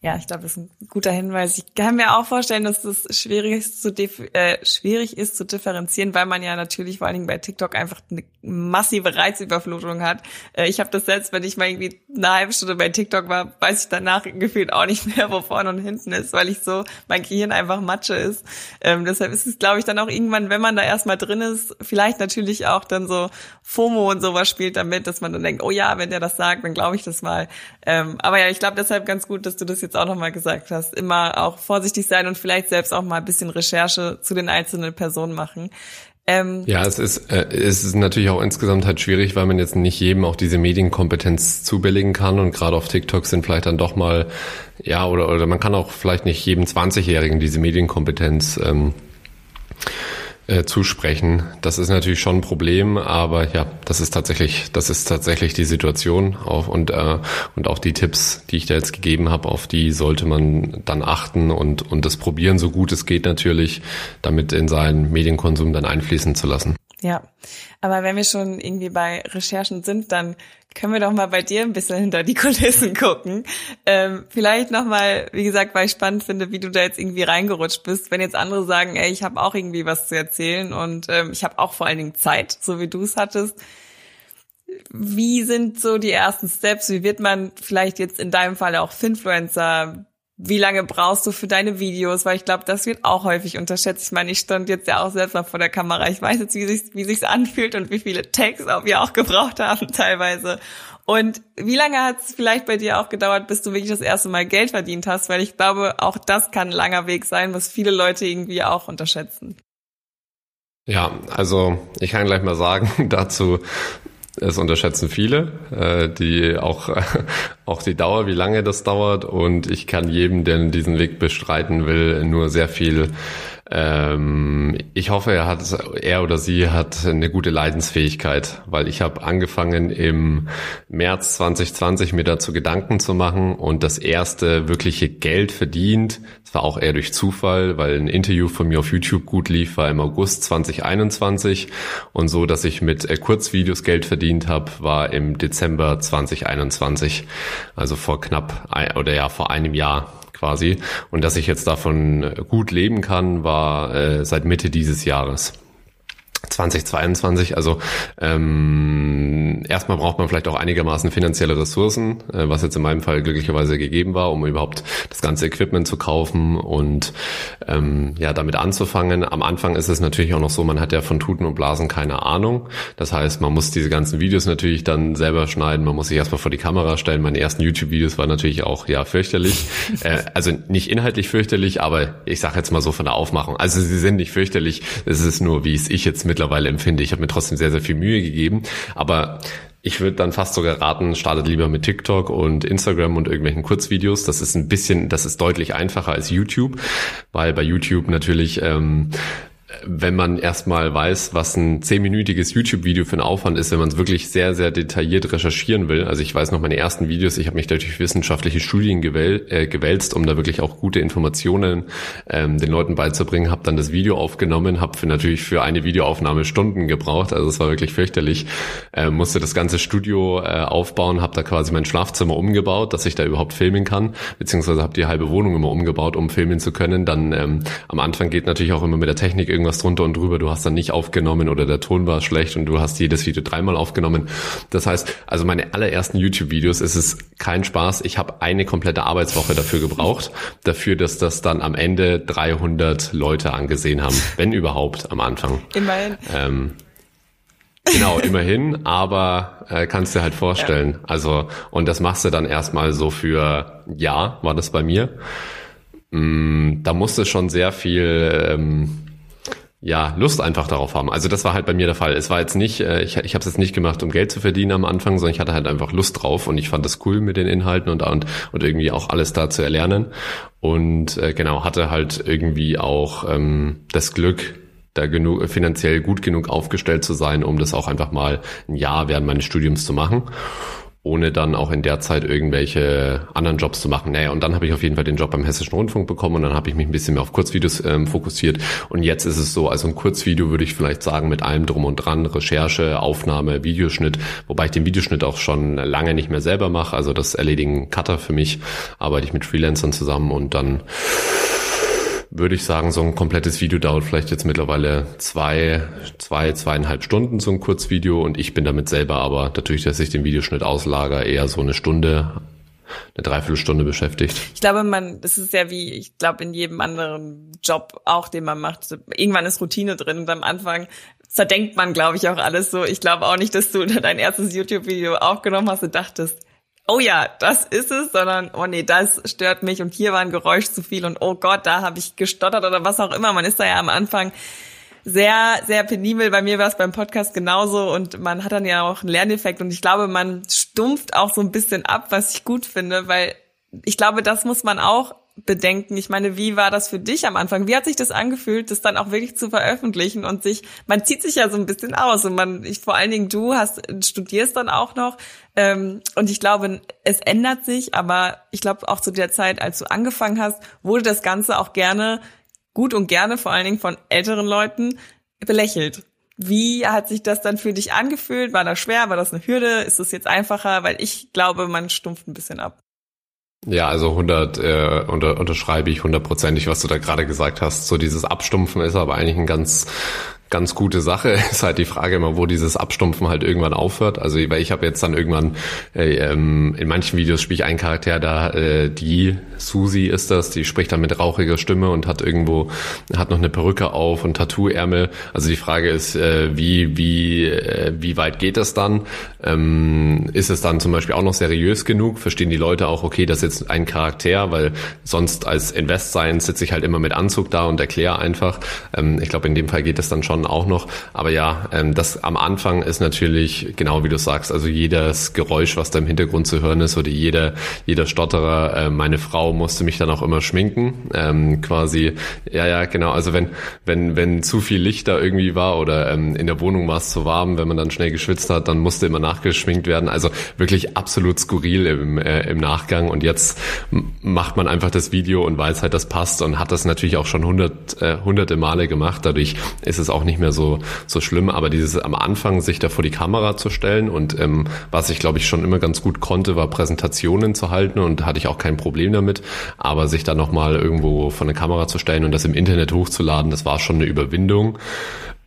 Ja, ich glaube, das ist ein guter Hinweis. Ich kann mir auch vorstellen, dass das schwierig ist zu differenzieren, weil man ja natürlich vor allen Dingen bei TikTok einfach eine massive Reizüberflutung hat. Ich habe das selbst, wenn ich mal irgendwie eine halbe Stunde bei TikTok war, weiß ich danach gefühlt auch nicht mehr, wo vorne und hinten ist, weil ich so, mein Gehirn einfach Matsche ist. Deshalb ist es, glaube ich, dann auch irgendwann, wenn man da erstmal drin ist, vielleicht natürlich auch dann so FOMO und sowas spielt damit, dass man dann denkt, oh ja, wenn der das sagt, dann glaube ich das mal. Aber ja, ich glaube deshalb ganz gut, dass du das jetzt auch nochmal gesagt hast, immer auch vorsichtig sein und vielleicht selbst auch mal ein bisschen Recherche zu den einzelnen Personen machen. Es ist natürlich auch insgesamt halt schwierig, weil man jetzt nicht jedem auch diese Medienkompetenz zubilligen kann und gerade auf TikTok sind vielleicht dann doch mal, oder man kann auch vielleicht nicht jedem 20-Jährigen diese Medienkompetenz zusprechen. Das ist natürlich schon ein Problem, aber ja, das ist tatsächlich die Situation auch, und auch die Tipps, die ich da jetzt gegeben habe, auf die sollte man dann achten und das probieren, so gut es geht natürlich, damit in seinen Medienkonsum dann einfließen zu lassen. Ja, aber wenn wir schon irgendwie bei Recherchen sind, dann können wir doch mal bei dir ein bisschen hinter die Kulissen gucken. Vielleicht nochmal, wie gesagt, weil ich spannend finde, wie du da jetzt irgendwie reingerutscht bist, wenn jetzt andere sagen, ey, ich habe auch irgendwie was zu erzählen und ich habe auch vor allen Dingen Zeit, so wie du es hattest. Wie sind so die ersten Steps? Wie wird man vielleicht jetzt in deinem Fall auch Finfluencer? Wie lange brauchst du für deine Videos? Weil ich glaube, das wird auch häufig unterschätzt. Ich meine, ich stand jetzt ja auch selbst noch vor der Kamera. Ich weiß jetzt, wie sich's anfühlt und wie viele Tags wir auch gebraucht haben teilweise. Und wie lange hat es vielleicht bei dir auch gedauert, bis du wirklich das erste Mal Geld verdient hast? Weil ich glaube, auch das kann ein langer Weg sein, was viele Leute irgendwie auch unterschätzen. Ja, also ich kann gleich mal sagen dazu, es unterschätzen viele, die auch die Dauer, wie lange das dauert. Und ich kann jedem, der diesen Weg bestreiten will, nur sehr viel. Ich hoffe, er oder sie hat eine gute Leidensfähigkeit, weil ich habe angefangen, im März 2020 mir dazu Gedanken zu machen und das erste wirkliche Geld verdient. Das war auch eher durch Zufall, weil ein Interview von mir auf YouTube gut lief, war im August 2021 und so, dass ich mit Kurzvideos Geld verdient habe, war im Dezember 2021, also vor einem Jahr. quasi. Und dass ich jetzt davon gut leben kann, war seit Mitte dieses Jahres. 2022, also erstmal braucht man vielleicht auch einigermaßen finanzielle Ressourcen, was jetzt in meinem Fall glücklicherweise gegeben war, um überhaupt das ganze Equipment zu kaufen und damit anzufangen. Am Anfang ist es natürlich auch noch so, man hat ja von Tuten und Blasen keine Ahnung. Das heißt, man muss diese ganzen Videos natürlich dann selber schneiden, man muss sich erstmal vor die Kamera stellen. Meine ersten YouTube-Videos waren natürlich auch fürchterlich. Also nicht inhaltlich fürchterlich, aber ich sage jetzt mal so von der Aufmachung. Also sie sind nicht fürchterlich, es ist nur, wie es ich jetzt mittlerweile empfinde. Ich habe mir trotzdem sehr, sehr viel Mühe gegeben, aber ich würde dann fast sogar raten, startet lieber mit TikTok und Instagram und irgendwelchen Kurzvideos. Das ist deutlich einfacher als YouTube, weil bei YouTube natürlich, wenn man erstmal weiß, was ein 10-minütiges YouTube-Video für einen Aufwand ist, wenn man es wirklich sehr, sehr detailliert recherchieren will. Also ich weiß noch, meine ersten Videos, ich habe mich durch wissenschaftliche Studien gewälzt, um da wirklich auch gute Informationen den Leuten beizubringen, habe dann das Video aufgenommen, habe für eine Videoaufnahme Stunden gebraucht, also es war wirklich fürchterlich, musste das ganze Studio aufbauen, habe da quasi mein Schlafzimmer umgebaut, dass ich da überhaupt filmen kann, beziehungsweise habe die halbe Wohnung immer umgebaut, um filmen zu können. Dann am Anfang geht natürlich auch immer mit der Technik irgendwas drunter und drüber, du hast dann nicht aufgenommen oder der Ton war schlecht und du hast jedes Video dreimal aufgenommen. Das heißt, also meine allerersten YouTube-Videos, es ist kein Spaß, ich habe eine komplette Arbeitswoche dafür gebraucht, dass das dann am Ende 300 Leute angesehen haben, wenn überhaupt am Anfang. Immerhin. Genau, immerhin, aber kannst dir halt vorstellen. Ja. Also, und das machst du dann erstmal so für ein Jahr, war das bei mir. Da musst du schon sehr viel Lust einfach darauf haben. Also das war halt bei mir der Fall. Es war jetzt nicht, ich habe es jetzt nicht gemacht, um Geld zu verdienen am Anfang, sondern ich hatte halt einfach Lust drauf und ich fand das cool mit den Inhalten und irgendwie auch alles da zu erlernen. Und hatte halt irgendwie auch das Glück, da finanziell gut genug aufgestellt zu sein, um das auch einfach mal ein Jahr während meines Studiums zu machen, ohne dann auch in der Zeit irgendwelche anderen Jobs zu machen. Naja, und dann habe ich auf jeden Fall den Job beim Hessischen Rundfunk bekommen und dann habe ich mich ein bisschen mehr auf Kurzvideos fokussiert. Und jetzt ist es so, also ein Kurzvideo würde ich vielleicht sagen, mit allem drum und dran, Recherche, Aufnahme, Videoschnitt, wobei ich den Videoschnitt auch schon lange nicht mehr selber mache. Also das erledigen Cutter für mich, arbeite ich mit Freelancern zusammen und dann würde ich sagen, so ein komplettes Video dauert vielleicht jetzt mittlerweile 2,5 Stunden, so ein Kurzvideo, und ich bin damit selber aber dadurch, dass ich den Videoschnitt auslager, eher so eine Stunde, eine Dreiviertelstunde beschäftigt. Ich glaube, das ist ja wie, ich glaube, in jedem anderen Job auch, den man macht, irgendwann ist Routine drin und am Anfang zerdenkt man, glaube ich, auch alles so. Ich glaube auch nicht, dass du dein erstes YouTube-Video aufgenommen hast und dachtest, oh ja, das ist es, sondern oh nee, das stört mich und hier war ein Geräusch zu viel und oh Gott, da habe ich gestottert oder was auch immer. Man ist da ja am Anfang sehr, sehr penibel. Bei mir war es beim Podcast genauso und man hat dann ja auch einen Lerneffekt und ich glaube, man stumpft auch so ein bisschen ab, was ich gut finde, weil ich glaube, das muss man auch bedenken. Ich meine, wie war das für dich am Anfang? Wie hat sich das angefühlt, das dann auch wirklich zu veröffentlichen und man zieht sich ja so ein bisschen aus und vor allen Dingen du studierst dann auch noch und ich glaube, es ändert sich, aber ich glaube auch zu der Zeit, als du angefangen hast, wurde das Ganze auch gerne vor allen Dingen von älteren Leuten belächelt. Wie hat sich das dann für dich angefühlt? War das schwer? War das eine Hürde? Ist es jetzt einfacher? Weil ich glaube, man stumpft ein bisschen ab. Ja, also unterschreibe ich 100%ig, was du da gerade gesagt hast. So dieses Abstumpfen ist aber eigentlich eine ganz, ganz gute Sache. Ist halt die Frage immer, wo dieses Abstumpfen halt irgendwann aufhört. Also weil ich habe jetzt dann irgendwann, in manchen Videos spiele ich einen Charakter, die Susi ist das, die spricht dann mit rauchiger Stimme und hat noch eine Perücke auf und Tattooärmel. Also die Frage ist, wie weit geht das dann? Ist es dann zum Beispiel auch noch seriös genug? Verstehen die Leute auch, okay, das ist jetzt ein Charakter, weil sonst als Invest Science sitze ich halt immer mit Anzug da und erkläre einfach. Ich glaube, in dem Fall geht das dann schon auch noch, aber ja, das am Anfang ist natürlich, genau wie du sagst, also jedes Geräusch, was da im Hintergrund zu hören ist oder jeder Stotterer, meine Frau musste mich dann auch immer schminken, also wenn zu viel Licht da irgendwie war oder in der Wohnung war es zu warm, wenn man dann schnell geschwitzt hat, dann musste immer nachgeschminkt werden, also wirklich absolut skurril im Nachgang und jetzt macht man einfach das Video und weiß halt, das passt und hat das natürlich auch schon hunderte Male gemacht, dadurch ist es auch nicht mehr so schlimm, aber dieses am Anfang sich da vor die Kamera zu stellen und was ich glaube ich schon immer ganz gut konnte, war Präsentationen zu halten und hatte ich auch kein Problem damit, aber sich da nochmal irgendwo vor eine Kamera zu stellen und das im Internet hochzuladen, das war schon eine Überwindung.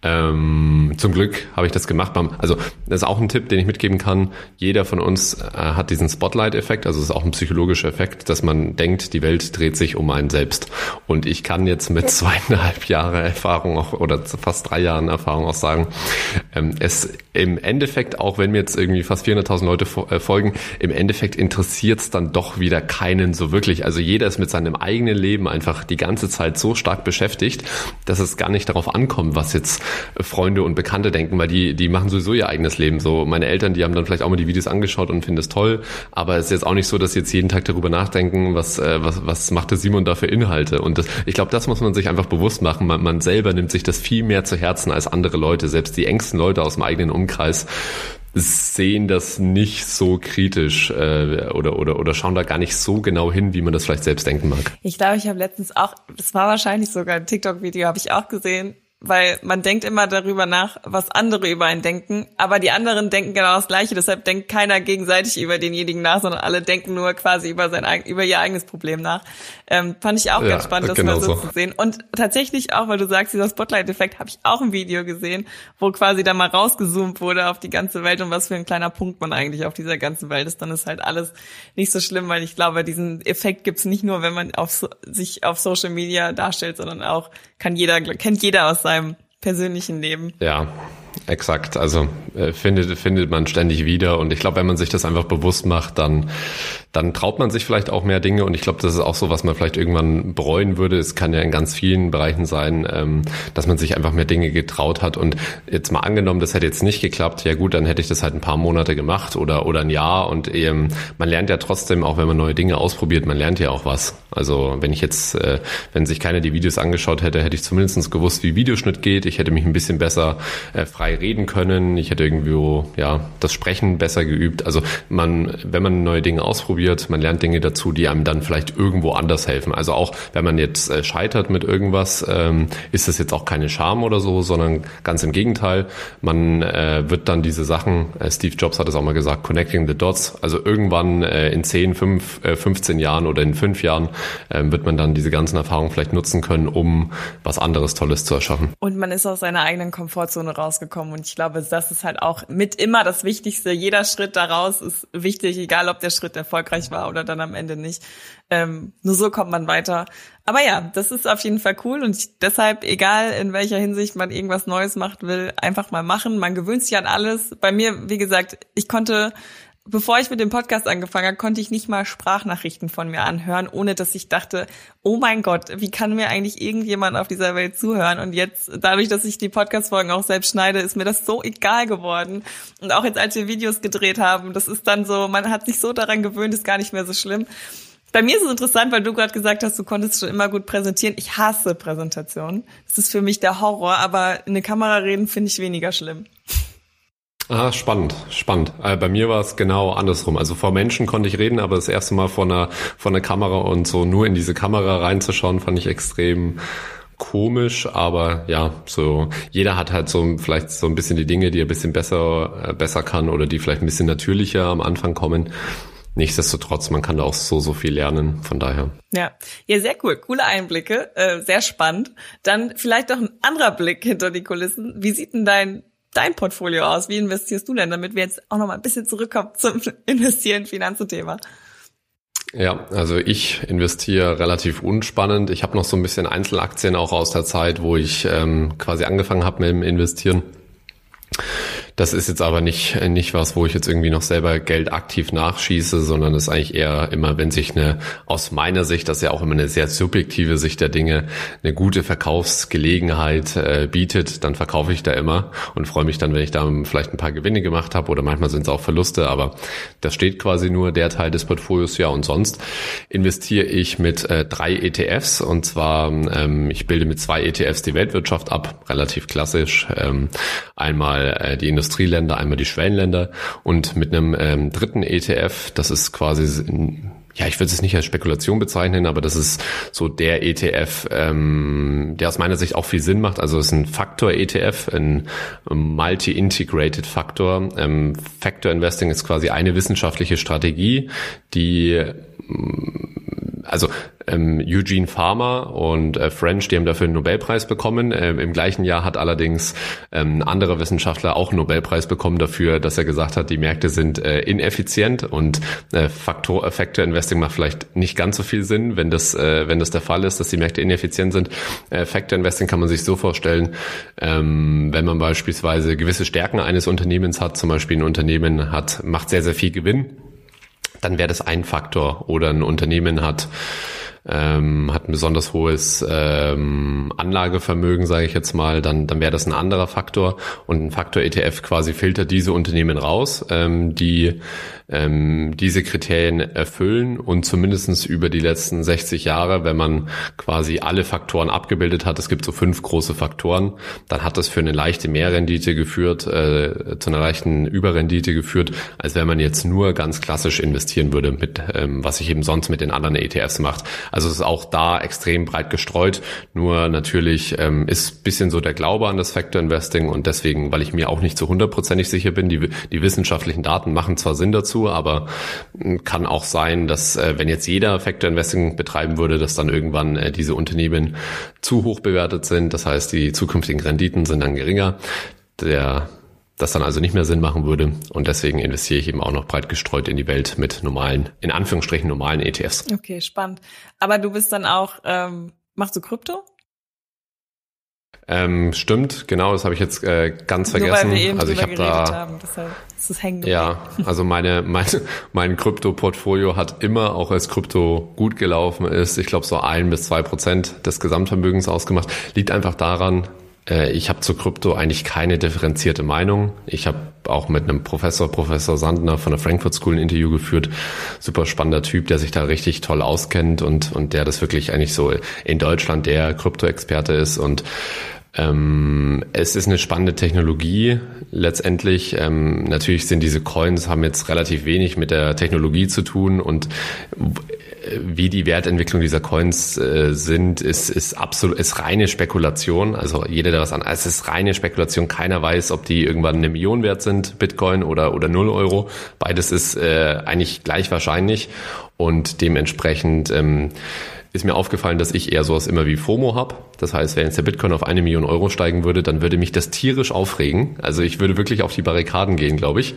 Zum Glück habe ich das gemacht. Also das ist auch ein Tipp, den ich mitgeben kann. Jeder von uns hat diesen Spotlight-Effekt, also es ist auch ein psychologischer Effekt, dass man denkt, die Welt dreht sich um einen selbst. Und ich kann jetzt mit 2,5 Jahren Erfahrung oder fast 3 Jahren Erfahrung auch sagen, es im Endeffekt, auch wenn mir jetzt irgendwie fast 400.000 Leute folgen, im Endeffekt interessiert es dann doch wieder keinen so wirklich. Also jeder ist mit seinem eigenen Leben einfach die ganze Zeit so stark beschäftigt, dass es gar nicht darauf ankommt, was jetzt Freunde und Bekannte denken, weil die machen sowieso ihr eigenes Leben. So meine Eltern, die haben dann vielleicht auch mal die Videos angeschaut und finden es toll, aber es ist jetzt auch nicht so, dass sie jetzt jeden Tag darüber nachdenken, was macht der Simon da für Inhalte. Und ich glaube, das muss man sich einfach bewusst machen. Man selber nimmt sich das viel mehr zu Herzen als andere Leute. Selbst die engsten Leute aus dem eigenen Umkreis sehen das nicht so kritisch oder schauen da gar nicht so genau hin, wie man das vielleicht selbst denken mag. Ich glaube, ich habe letztens auch, das war wahrscheinlich sogar ein TikTok-Video, habe ich auch gesehen, weil man denkt immer darüber nach, was andere über einen denken, aber die anderen denken genau das Gleiche, deshalb denkt keiner gegenseitig über denjenigen nach, sondern alle denken nur quasi über ihr eigenes Problem nach. Fand ich auch ganz spannend, das mal so zu sehen. Und tatsächlich auch, weil du sagst, dieser Spotlight-Effekt, habe ich auch ein Video gesehen, wo quasi da mal rausgezoomt wurde auf die ganze Welt und was für ein kleiner Punkt man eigentlich auf dieser ganzen Welt ist. Dann ist halt alles nicht so schlimm, weil ich glaube, diesen Effekt gibt's nicht nur, wenn man sich auf Social Media darstellt, sondern auch kennt jeder aus seinem persönlichen Leben. Ja, exakt. Also findet man ständig wieder. Und ich glaube, wenn man sich das einfach bewusst macht, dann traut man sich vielleicht auch mehr Dinge. Und ich glaube, das ist auch so, was man vielleicht irgendwann bereuen würde. Es kann ja in ganz vielen Bereichen sein, dass man sich einfach mehr Dinge getraut hat. Und jetzt mal angenommen, das hätte jetzt nicht geklappt. Ja gut, dann hätte ich das halt ein paar Monate gemacht oder ein Jahr. Und man lernt ja trotzdem, auch wenn man neue Dinge ausprobiert, man lernt ja auch was. Also wenn sich keiner die Videos angeschaut hätte, hätte ich zumindest gewusst, wie Videoschnitt geht. Ich hätte mich ein bisschen besser frei reden können. Ich hätte das Sprechen besser geübt. Also wenn man neue Dinge ausprobiert, man lernt Dinge dazu, die einem dann vielleicht irgendwo anders helfen. Also auch wenn man jetzt scheitert mit irgendwas, ist das jetzt auch keine Scham oder so, sondern ganz im Gegenteil. Man wird dann diese Sachen, Steve Jobs hat es auch mal gesagt, connecting the dots. Also irgendwann in 15 Jahren oder in 5 Jahren wird man dann diese ganzen Erfahrungen vielleicht nutzen können, um was anderes Tolles zu erschaffen. Und man ist aus seiner eigenen Komfortzone rausgekommen. Und ich glaube, das ist halt auch mit immer das Wichtigste. Jeder Schritt daraus ist wichtig, egal ob der Schritt erfolgreich war oder dann am Ende nicht. Nur so kommt man weiter. Aber ja, das ist auf jeden Fall cool und deshalb, egal in welcher Hinsicht man irgendwas Neues machen will, einfach mal machen. Man gewöhnt sich an alles. Bei mir, wie gesagt, bevor ich mit dem Podcast angefangen habe, konnte ich nicht mal Sprachnachrichten von mir anhören, ohne dass ich dachte, oh mein Gott, wie kann mir eigentlich irgendjemand auf dieser Welt zuhören? Und jetzt, dadurch, dass ich die Podcast-Folgen auch selbst schneide, ist mir das so egal geworden. Und auch jetzt, als wir Videos gedreht haben, das ist dann so, man hat sich so daran gewöhnt, ist gar nicht mehr so schlimm. Bei mir ist es interessant, weil du gerade gesagt hast, du konntest schon immer gut präsentieren. Ich hasse Präsentationen. Das ist für mich der Horror, aber in eine Kamera reden finde ich weniger schlimm. Ah, spannend. Bei mir war es genau andersrum. Also vor Menschen konnte ich reden, aber das erste Mal vor einer Kamera und so nur in diese Kamera reinzuschauen, fand ich extrem komisch, aber ja, so jeder hat halt so vielleicht so ein bisschen die Dinge, die er ein bisschen besser kann oder die vielleicht ein bisschen natürlicher am Anfang kommen. Nichtsdestotrotz, man kann da auch so viel lernen, von daher. Ja, sehr cool, coole Einblicke, sehr spannend. Dann vielleicht noch ein anderer Blick hinter die Kulissen. Wie sieht denn dein Portfolio aus? Wie investierst du denn, damit wir jetzt auch noch mal ein bisschen zurückkommen zum Investieren Finanzen-Thema? Ja, also ich investiere relativ unspannend. Ich habe noch so ein bisschen Einzelaktien auch aus der Zeit, wo ich quasi angefangen habe mit dem Investieren. Das ist jetzt aber nicht was, wo ich jetzt irgendwie noch selber Geld aktiv nachschieße, sondern ist eigentlich eher immer, wenn sich aus meiner Sicht, das ist ja auch immer eine sehr subjektive Sicht der Dinge, eine gute Verkaufsgelegenheit bietet, dann verkaufe ich da immer und freue mich dann, wenn ich da vielleicht ein paar Gewinne gemacht habe oder manchmal sind es auch Verluste, aber das steht quasi nur der Teil des Portfolios, ja, und sonst investiere ich mit 3 ETFs und zwar, ich bilde mit 2 ETFs die Weltwirtschaft ab, relativ klassisch, einmal die Industrieländer, einmal die Schwellenländer und mit einem dritten ETF, das ist quasi ja, ich würde es nicht als Spekulation bezeichnen, aber das ist so der ETF, der aus meiner Sicht auch viel Sinn macht. Also es ist ein Faktor-ETF, ein Multi-Integrated Faktor. Factor Investing ist quasi eine wissenschaftliche Strategie, die Eugene Fama und French, die haben dafür einen Nobelpreis bekommen. Im gleichen Jahr hat allerdings ein anderer Wissenschaftler auch einen Nobelpreis bekommen dafür, dass er gesagt hat, die Märkte sind ineffizient und Factor Investing macht vielleicht nicht ganz so viel Sinn, wenn das der Fall ist, dass die Märkte ineffizient sind. Factor Investing kann man sich so vorstellen, wenn man beispielsweise gewisse Stärken eines Unternehmens hat, zum Beispiel ein Unternehmen macht sehr, sehr viel Gewinn, dann wäre das ein Faktor. Oder ein Unternehmen hat ein besonders hohes Anlagevermögen, sage ich jetzt mal, dann wäre das ein anderer Faktor. Und ein Faktor-ETF quasi filtert diese Unternehmen raus, die diese Kriterien erfüllen und zumindestens über die letzten 60 Jahre, wenn man quasi alle Faktoren abgebildet hat, es gibt so 5 große Faktoren, dann hat das für eine leichte Mehrrendite geführt, zu einer leichten Überrendite geführt, als wenn man jetzt nur ganz klassisch investieren würde, mit was sich eben sonst mit den anderen ETFs macht. Also es ist auch da extrem breit gestreut, nur natürlich ist ein bisschen so der Glaube an das Factor Investing und deswegen, weil ich mir auch nicht zu 100%ig sicher bin, die wissenschaftlichen Daten machen zwar Sinn dazu, aber kann auch sein, dass wenn jetzt jeder Factor Investing betreiben würde, dass dann irgendwann diese Unternehmen zu hoch bewertet sind. Das heißt, die zukünftigen Renditen sind dann geringer, das dann also nicht mehr Sinn machen würde. Und deswegen investiere ich eben auch noch breit gestreut in die Welt mit normalen, in Anführungsstrichen normalen ETFs. Okay, spannend. Aber du bist dann auch, machst du Krypto? Stimmt, genau, das habe ich jetzt ganz vergessen. Nur weil wir eben drüber geredet haben, deshalb ist es hängen geblieben. Ja, also mein Krypto-Portfolio hat immer, auch als Krypto gut gelaufen ist, ich glaube so 1-2% des Gesamtvermögens ausgemacht. Liegt einfach daran, ich habe zu Krypto eigentlich keine differenzierte Meinung. Ich habe auch mit einem Professor Sandner von der Frankfurt School ein Interview geführt. Super spannender Typ, der sich da richtig toll auskennt und der das wirklich eigentlich so in Deutschland der Krypto-Experte ist. Und es ist eine spannende Technologie letztendlich. Natürlich sind diese Coins, haben jetzt relativ wenig mit der Technologie zu tun und wie die Wertentwicklung dieser Coins sind, ist reine Spekulation. Also jeder, der was an, es ist reine Spekulation. Keiner weiß, ob die irgendwann 1 Million wert sind, Bitcoin oder 0 Euro. Beides ist eigentlich gleich wahrscheinlich und dementsprechend ist mir aufgefallen, dass ich eher sowas immer wie FOMO habe. Das heißt, wenn jetzt der Bitcoin auf 1 Million Euro steigen würde, dann würde mich das tierisch aufregen. Also ich würde wirklich auf die Barrikaden gehen, glaube ich.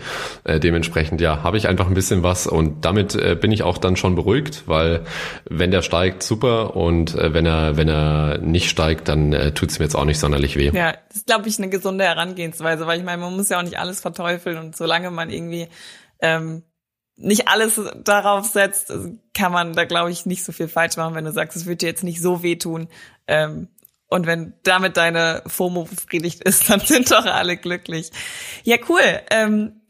Dementsprechend, ja, habe ich einfach ein bisschen was und damit bin ich auch dann schon beruhigt, weil wenn der steigt, super und wenn er nicht steigt, dann tut es mir jetzt auch nicht sonderlich weh. Ja, das ist, glaube ich, eine gesunde Herangehensweise, weil ich meine, man muss ja auch nicht alles verteufeln und solange man irgendwie nicht alles darauf setzt, kann man da, glaube ich, nicht so viel falsch machen, wenn du sagst, es wird dir jetzt nicht so wehtun. Und wenn damit deine FOMO befriedigt ist, dann sind doch alle glücklich. Ja, cool.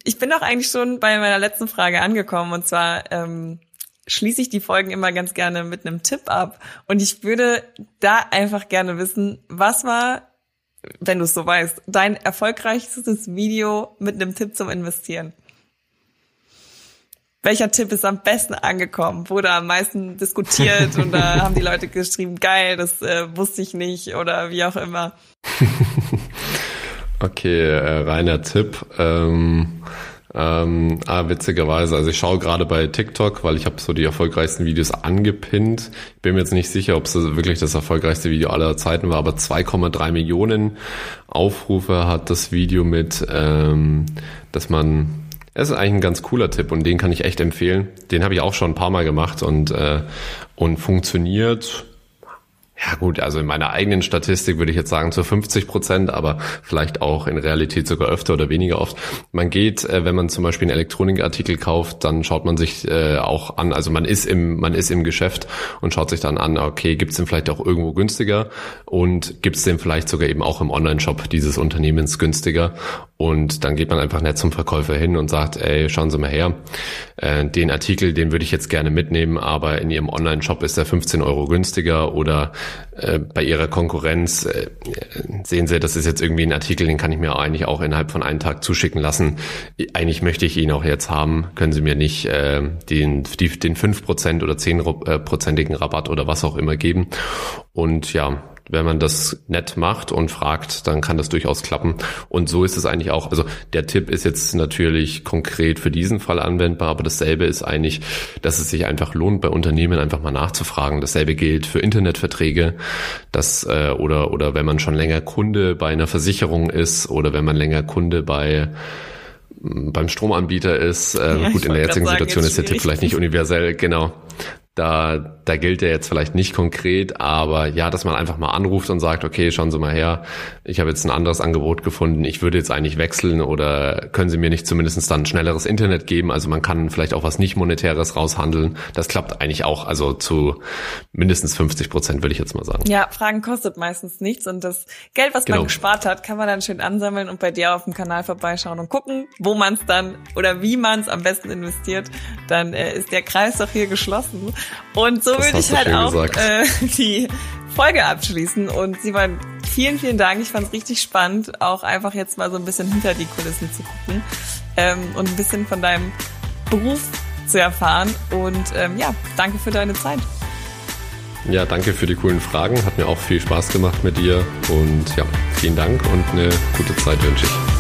Ich bin doch eigentlich schon bei meiner letzten Frage angekommen. Und zwar schließe ich die Folgen immer ganz gerne mit einem Tipp ab. Und ich würde da einfach gerne wissen, was war, wenn du es so weißt, dein erfolgreichstes Video mit einem Tipp zum Investieren? Welcher Tipp ist am besten angekommen? Wurde am meisten diskutiert und da haben die Leute geschrieben, geil, das wusste ich nicht oder wie auch immer. Okay, reiner Tipp. Witzigerweise, also ich schaue gerade bei TikTok, weil ich habe so die erfolgreichsten Videos angepinnt. Ich bin mir jetzt nicht sicher, ob es wirklich das erfolgreichste Video aller Zeiten war, aber 2,3 Millionen Aufrufe hat das Video mit, dass man... Es ist eigentlich ein ganz cooler Tipp und den kann ich echt empfehlen. Den habe ich auch schon ein paar Mal gemacht und funktioniert. Ja gut, also in meiner eigenen Statistik würde ich jetzt sagen zu 50%, aber vielleicht auch in Realität sogar öfter oder weniger oft. Man geht, wenn man zum Beispiel einen Elektronikartikel kauft, dann schaut man sich auch an, also man ist im Geschäft und schaut sich dann an, okay, gibt's den vielleicht auch irgendwo günstiger und gibt's den vielleicht sogar eben auch im Online-Shop dieses Unternehmens günstiger und dann geht man einfach nett zum Verkäufer hin und sagt, ey, schauen Sie mal her, den Artikel, den würde ich jetzt gerne mitnehmen, aber in Ihrem Online-Shop ist der 15 Euro günstiger oder bei ihrer Konkurrenz sehen Sie, das ist jetzt irgendwie ein Artikel, den kann ich mir eigentlich auch innerhalb von einem Tag zuschicken lassen. Eigentlich möchte ich ihn auch jetzt haben. Können Sie mir nicht den 5% oder 10%igen Rabatt oder was auch immer geben? Und ja, wenn man das nett macht und fragt, dann kann das durchaus klappen. Und so ist es eigentlich auch. Also der Tipp ist jetzt natürlich konkret für diesen Fall anwendbar, aber dasselbe ist eigentlich, dass es sich einfach lohnt, bei Unternehmen einfach mal nachzufragen. Dasselbe gilt für Internetverträge, das oder wenn man schon länger Kunde bei einer Versicherung ist oder wenn man länger Kunde beim Stromanbieter ist. Gut, in der jetzigen Situation ist der Tipp vielleicht nicht universell, genau. Da gilt der jetzt vielleicht nicht konkret, aber ja, dass man einfach mal anruft und sagt, okay, schauen Sie mal her, ich habe jetzt ein anderes Angebot gefunden, ich würde jetzt eigentlich wechseln oder können Sie mir nicht zumindest dann schnelleres Internet geben? Also man kann vielleicht auch was Nicht-Monetäres raushandeln. Das klappt eigentlich auch, also zu mindestens 50%, würde ich jetzt mal sagen. Ja, Fragen kostet meistens nichts und das Geld, was man gespart hat, kann man dann schön ansammeln und bei dir auf dem Kanal vorbeischauen und gucken, wo man es dann oder wie man es am besten investiert. Dann ist der Kreis doch hier geschlossen. Und so würde ich halt auch die Folge abschließen. Und Simon, vielen, vielen Dank. Ich fand es richtig spannend, auch einfach jetzt mal so ein bisschen hinter die Kulissen zu gucken und ein bisschen von deinem Beruf zu erfahren. Und ja, danke für deine Zeit. Ja, danke für die coolen Fragen. Hat mir auch viel Spaß gemacht mit dir. Und ja, vielen Dank und eine gute Zeit wünsche ich.